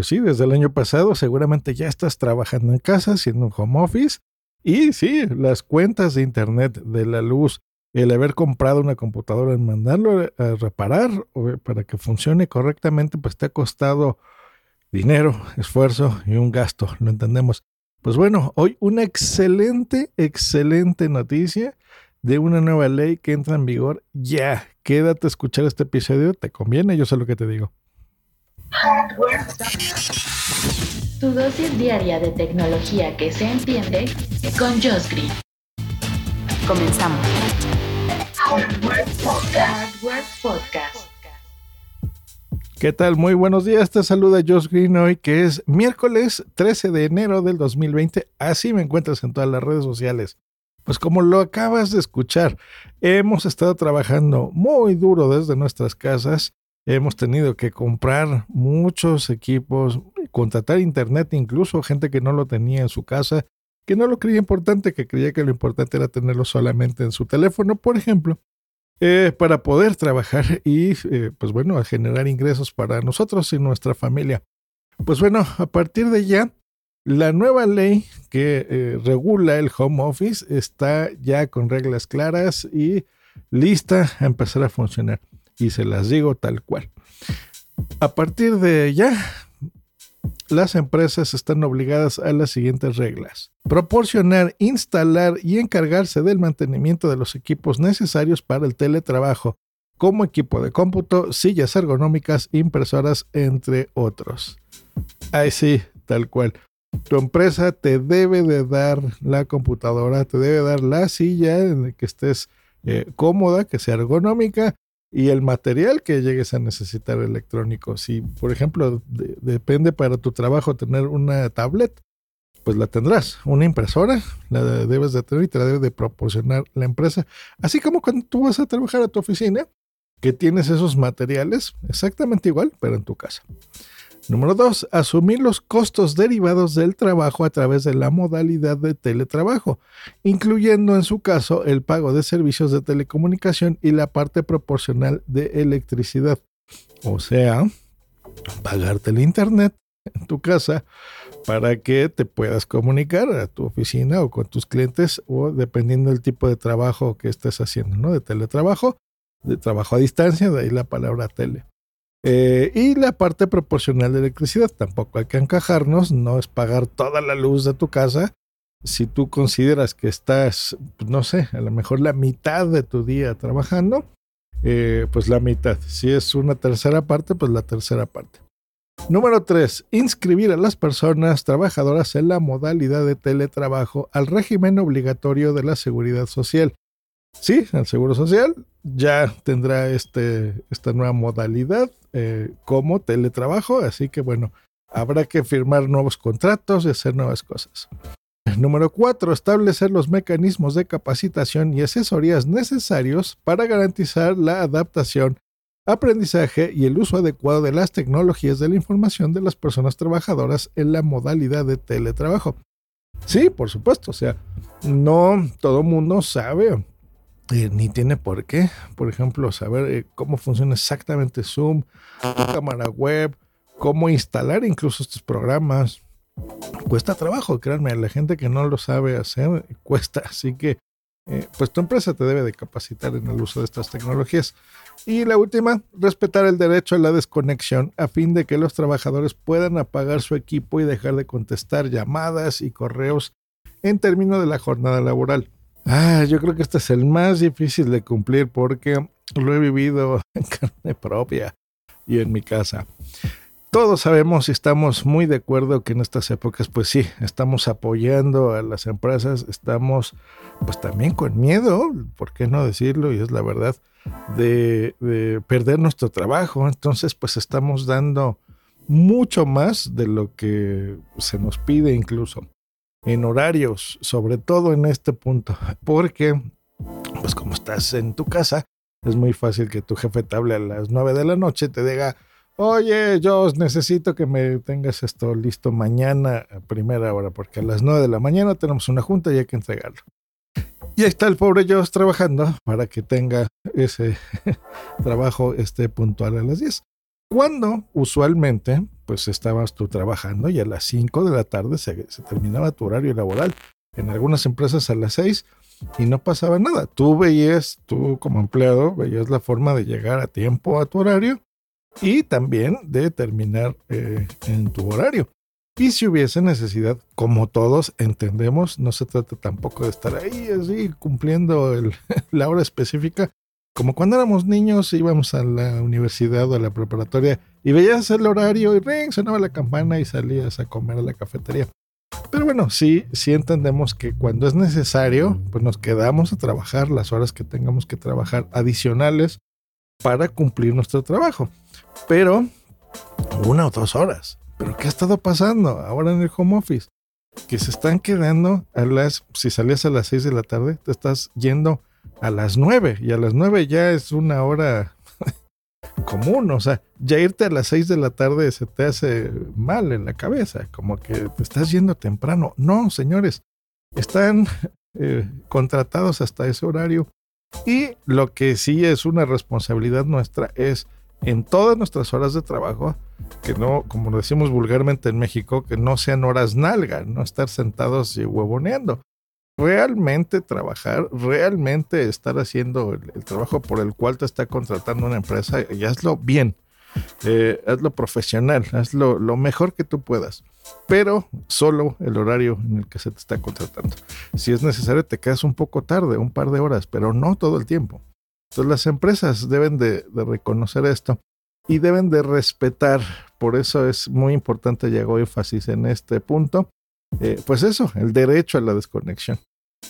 pues sí, desde el año pasado seguramente ya estás trabajando en casa, haciendo un home office. Y sí, las cuentas de internet, de la luz, el haber comprado una computadora, en mandarlo a reparar para que funcione correctamente, pues te ha costado dinero, esfuerzo y un gasto, lo entendemos. Pues bueno, hoy una excelente noticia de una nueva ley que entra en vigor ya. Quédate a escuchar este episodio, te conviene, yo sé lo que te digo. Hardware. Tu dosis diaria de tecnología que se entiende con Josh Green. Comenzamos. Hardware Podcast. ¿Qué tal? Muy buenos días, te saluda Josh Green hoy que es miércoles 13 de enero del 2020. Así me encuentras en todas las redes sociales. Pues como lo acabas de escuchar, hemos estado trabajando muy duro desde nuestras casas. Hemos tenido que comprar muchos equipos, contratar internet, incluso gente que no lo tenía en su casa, que no lo creía importante, que creía que lo importante era tenerlo solamente en su teléfono, por ejemplo, para poder trabajar y, pues bueno, generar ingresos para nosotros y nuestra familia. Pues bueno, a partir de ya, la nueva ley que regula el home office está ya con reglas claras y lista a empezar a funcionar. Y se las digo tal cual. A partir de ya, las empresas están obligadas a las siguientes reglas: proporcionar, instalar y encargarse del mantenimiento de los equipos necesarios para el teletrabajo, como equipo de cómputo, sillas ergonómicas, impresoras, entre otros. Ahí sí, tal cual. Tu empresa te debe de dar la computadora, te debe dar la silla en la que estés cómoda, que sea ergonómica, y el material que llegues a necesitar electrónico. Si, por ejemplo, depende para tu trabajo tener una tablet, pues la tendrás. Una impresora la debes de tener y te la debe de proporcionar la empresa. Así como cuando tú vas a trabajar a tu oficina, que tienes esos materiales exactamente igual, pero en tu casa. Número 2. Asumir los costos derivados del trabajo a través de la modalidad de teletrabajo, incluyendo en su caso el pago de servicios de telecomunicación y la parte proporcional de electricidad. O sea, pagarte el internet en tu casa para que te puedas comunicar a tu oficina o con tus clientes, o dependiendo del tipo de trabajo que estés haciendo, ¿no? De teletrabajo, de trabajo a distancia, de ahí la palabra tele. Y la parte proporcional de electricidad, tampoco hay que encajarnos, no es pagar toda la luz de tu casa. Si tú consideras que estás, no sé, a lo mejor la mitad de tu día trabajando, pues la mitad. Si es una tercera parte, pues la tercera parte. Número 3. Inscribir a las personas trabajadoras en la modalidad de teletrabajo al régimen obligatorio de la Seguridad Social. Sí, el Seguro Social ya tendrá esta nueva modalidad como teletrabajo, así que bueno, habrá que firmar nuevos contratos y hacer nuevas cosas. Número 4. Establecer los mecanismos de capacitación y asesorías necesarios para garantizar la adaptación, aprendizaje y el uso adecuado de las tecnologías de la información de las personas trabajadoras en la modalidad de teletrabajo. Sí, por supuesto, o sea, no todo mundo sabe. Ni tiene por qué, por ejemplo, saber cómo funciona exactamente Zoom, tu cámara web, cómo instalar incluso estos programas. Cuesta trabajo, créanme, a la gente que no lo sabe hacer cuesta. Así que, pues tu empresa te debe de capacitar en el uso de estas tecnologías. Y la última, respetar el derecho a la desconexión a fin de que los trabajadores puedan apagar su equipo y dejar de contestar llamadas y correos en términos de la jornada laboral. Yo creo que este es el más difícil de cumplir porque lo he vivido en carne propia y en mi casa. Todos sabemos y estamos muy de acuerdo que en estas épocas, pues sí, estamos apoyando a las empresas, estamos pues también con miedo, ¿por qué no decirlo? Y es la verdad, de perder nuestro trabajo. Entonces, pues estamos dando mucho más de lo que se nos pide incluso. En horarios, sobre todo en este punto, porque pues como estás en tu casa, es muy fácil que tu jefe te hable a las 9 de la noche y te diga, oye, yo necesito que me tengas esto listo mañana a primera hora, porque a las 9 de la mañana tenemos una junta y hay que entregarlo. Y ahí está el pobre Josh trabajando para que tenga ese trabajo puntual a las 10. Cuando usualmente pues estabas tú trabajando y a las 5 de la tarde se terminaba tu horario laboral. En algunas empresas a las 6 y no pasaba nada. Tú como empleado veías la forma de llegar a tiempo a tu horario y también de terminar en tu horario. Y si hubiese necesidad, como todos entendemos, no se trata tampoco de estar ahí así cumpliendo la hora específica. Como cuando éramos niños, íbamos a la universidad o a la preparatoria y veías el horario y ring, sonaba la campana y salías a comer a la cafetería. Pero bueno, sí entendemos que cuando es necesario, pues nos quedamos a trabajar las horas que tengamos que trabajar adicionales para cumplir nuestro trabajo. Pero 1 o 2 horas. ¿Pero qué ha estado pasando ahora en el home office? Que se están quedando si salías a las 6 de la tarde, te estás yendo a las 9 y a las 9 ya es una hora común, o sea, ya irte a las 6 de la tarde se te hace mal en la cabeza, como que te estás yendo temprano. No, señores, están contratados hasta ese horario y lo que sí es una responsabilidad nuestra es en todas nuestras horas de trabajo, que no, como decimos vulgarmente en México, que no sean horas nalga, no estar sentados y huevoneando. Realmente trabajar, realmente estar haciendo el trabajo por el cual te está contratando una empresa y hazlo bien, hazlo profesional, hazlo lo mejor que tú puedas, pero solo el horario en el que se te está contratando. Si es necesario te quedas un poco tarde, un par de horas, pero no todo el tiempo. Entonces las empresas deben de reconocer esto y deben de respetar, por eso es muy importante, y hago énfasis en este punto, pues eso, el derecho a la desconexión,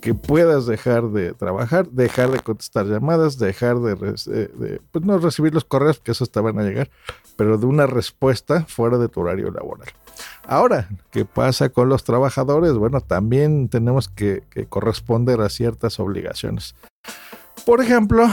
que puedas dejar de trabajar, dejar de contestar llamadas, dejar de pues no recibir los correos, que esos te van a llegar, pero de una respuesta fuera de tu horario laboral. Ahora, ¿qué pasa con los trabajadores? Bueno, también tenemos que corresponder a ciertas obligaciones. Por ejemplo,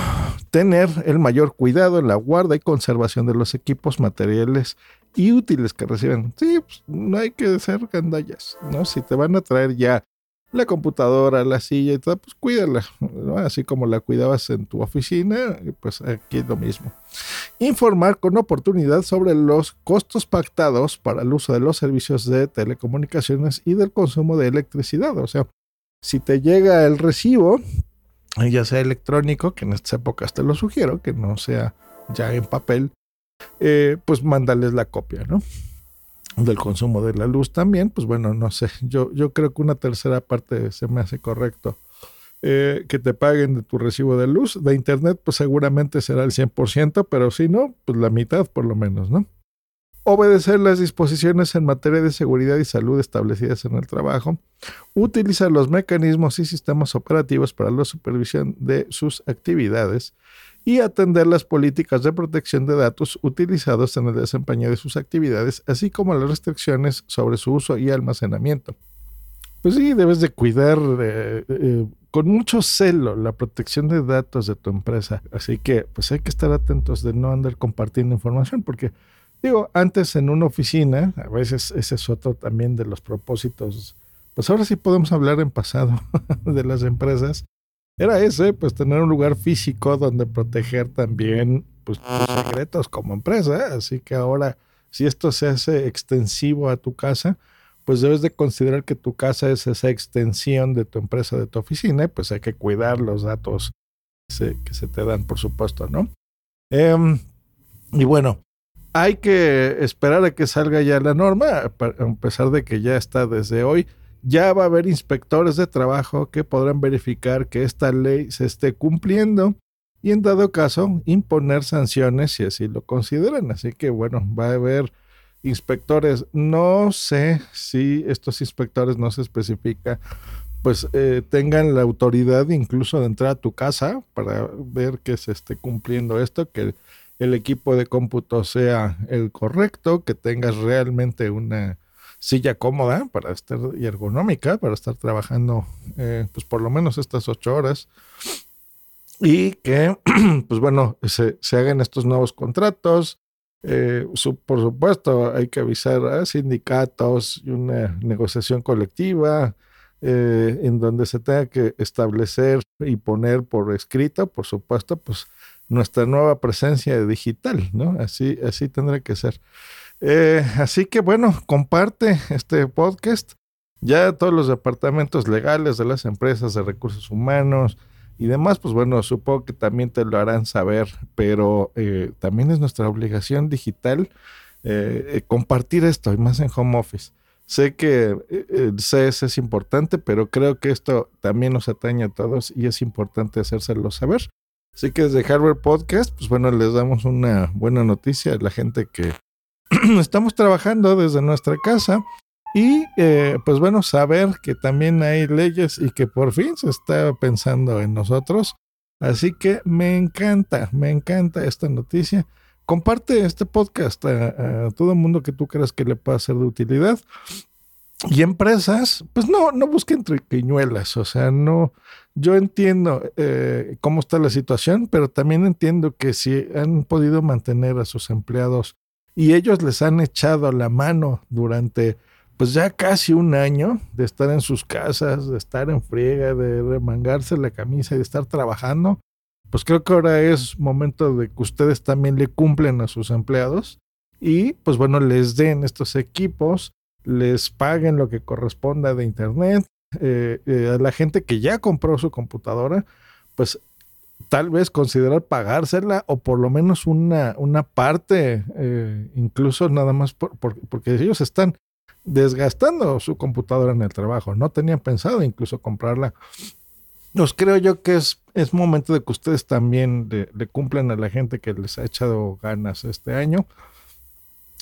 tener el mayor cuidado en la guarda y conservación de los equipos, materiales y útiles que reciben. Sí, pues, no hay que ser gandallas, ¿no? Si te van a traer ya la computadora, la silla y todo, pues cuídala, ¿no? Así como la cuidabas en tu oficina, pues aquí es lo mismo. Informar con oportunidad sobre los costos pactados para el uso de los servicios de telecomunicaciones y del consumo de electricidad. O sea, si te llega el recibo, ya sea electrónico, que en estas épocas te lo sugiero, que no sea ya en papel, pues mándales la copia, ¿no? Del consumo de la luz también, pues bueno, no sé, yo creo que 1/3 parte se me hace correcto. Que te paguen de tu recibo de luz, de internet, pues seguramente será el 100%, pero si no, pues la mitad por lo menos, ¿no? Obedecer las disposiciones en materia de seguridad y salud establecidas en el trabajo. Utilizar los mecanismos y sistemas operativos para la supervisión de sus actividades. Y atender las políticas de protección de datos utilizados en el desempeño de sus actividades, así como las restricciones sobre su uso y almacenamiento. Pues sí, debes de cuidar con mucho celo la protección de datos de tu empresa. Así que pues hay que estar atentos de no andar compartiendo información, porque digo, antes en una oficina, a veces ese es otro también de los propósitos. Pues ahora sí podemos hablar en pasado de las empresas. Era ese, pues tener un lugar físico donde proteger también pues, tus secretos como empresa. Así que ahora, si esto se hace extensivo a tu casa, pues debes de considerar que tu casa es esa extensión de tu empresa, de tu oficina, y pues hay que cuidar los datos que se te dan, por supuesto, ¿no? Y bueno, hay que esperar a que salga ya la norma, a pesar de que ya está desde hoy. Ya va a haber inspectores de trabajo que podrán verificar que esta ley se esté cumpliendo y en dado caso imponer sanciones si así lo consideran. Así que bueno, va a haber inspectores. No sé si estos inspectores, no se especifica, pues tengan la autoridad incluso de entrar a tu casa para ver que se esté cumpliendo esto, que el equipo de cómputo sea el correcto, que tengas realmente una silla cómoda para estar y ergonómica para estar trabajando pues por lo menos estas 8 horas y que pues bueno se hagan estos nuevos contratos. Por supuesto hay que avisar a sindicatos y una negociación colectiva en donde se tenga que establecer y poner por escrito, por supuesto, pues nuestra nueva presencia digital, ¿no? Así tendrá que ser. Así que bueno, comparte este podcast. Ya todos los departamentos legales de las empresas, de recursos humanos y demás, pues bueno, supongo que también te lo harán saber, pero también es nuestra obligación digital compartir esto, y más en home office. Sé que el CS es importante, pero creo que esto también nos atañe a todos y es importante hacérselo saber. Así que desde Hardware Podcast, pues bueno, les damos una buena noticia a la gente que estamos trabajando desde nuestra casa. Y pues bueno, saber que también hay leyes y que por fin se está pensando en nosotros. Así que me encanta esta noticia. Comparte este podcast a todo el mundo que tú creas que le pueda ser de utilidad. Y empresas, pues no busquen triquiñuelas. O sea, no, yo entiendo cómo está la situación, pero también entiendo que si han podido mantener a sus empleados y ellos les han echado la mano durante pues ya casi un año de estar en sus casas, de estar en friega, de remangarse la camisa y de estar trabajando, pues creo que ahora es momento de que ustedes también le cumplen a sus empleados y pues bueno, les den estos equipos, les paguen lo que corresponda de internet, a la gente que ya compró su computadora, pues tal vez considerar pagársela o por lo menos una parte, incluso nada más porque ellos están desgastando su computadora en el trabajo, no tenían pensado incluso comprarla. Pues creo yo que es momento de que ustedes también le cumplan a la gente que les ha echado ganas este año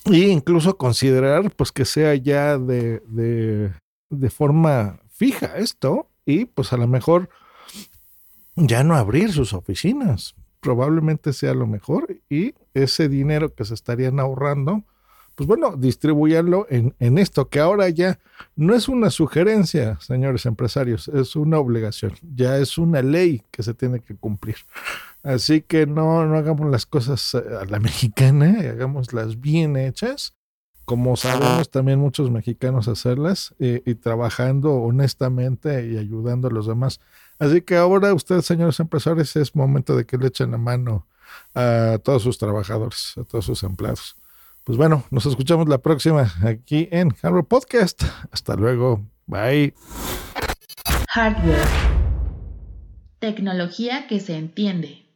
e incluso considerar pues que sea ya de forma fija esto y pues a lo mejor ya no abrir sus oficinas, probablemente sea lo mejor y ese dinero que se estarían ahorrando pues bueno, distribúyanlo en esto, que ahora ya no es una sugerencia, señores empresarios, es una obligación, ya es una ley que se tiene que cumplir. Así que no hagamos las cosas a la mexicana, hagámoslas bien hechas, como sabemos también muchos mexicanos hacerlas, y trabajando honestamente y ayudando a los demás. Así que ahora ustedes, señores empresarios, es momento de que le echen la mano a todos sus trabajadores, a todos sus empleados. Pues bueno, nos escuchamos la próxima aquí en Hardware Podcast. Hasta luego. Bye. Hardware. Tecnología que se entiende.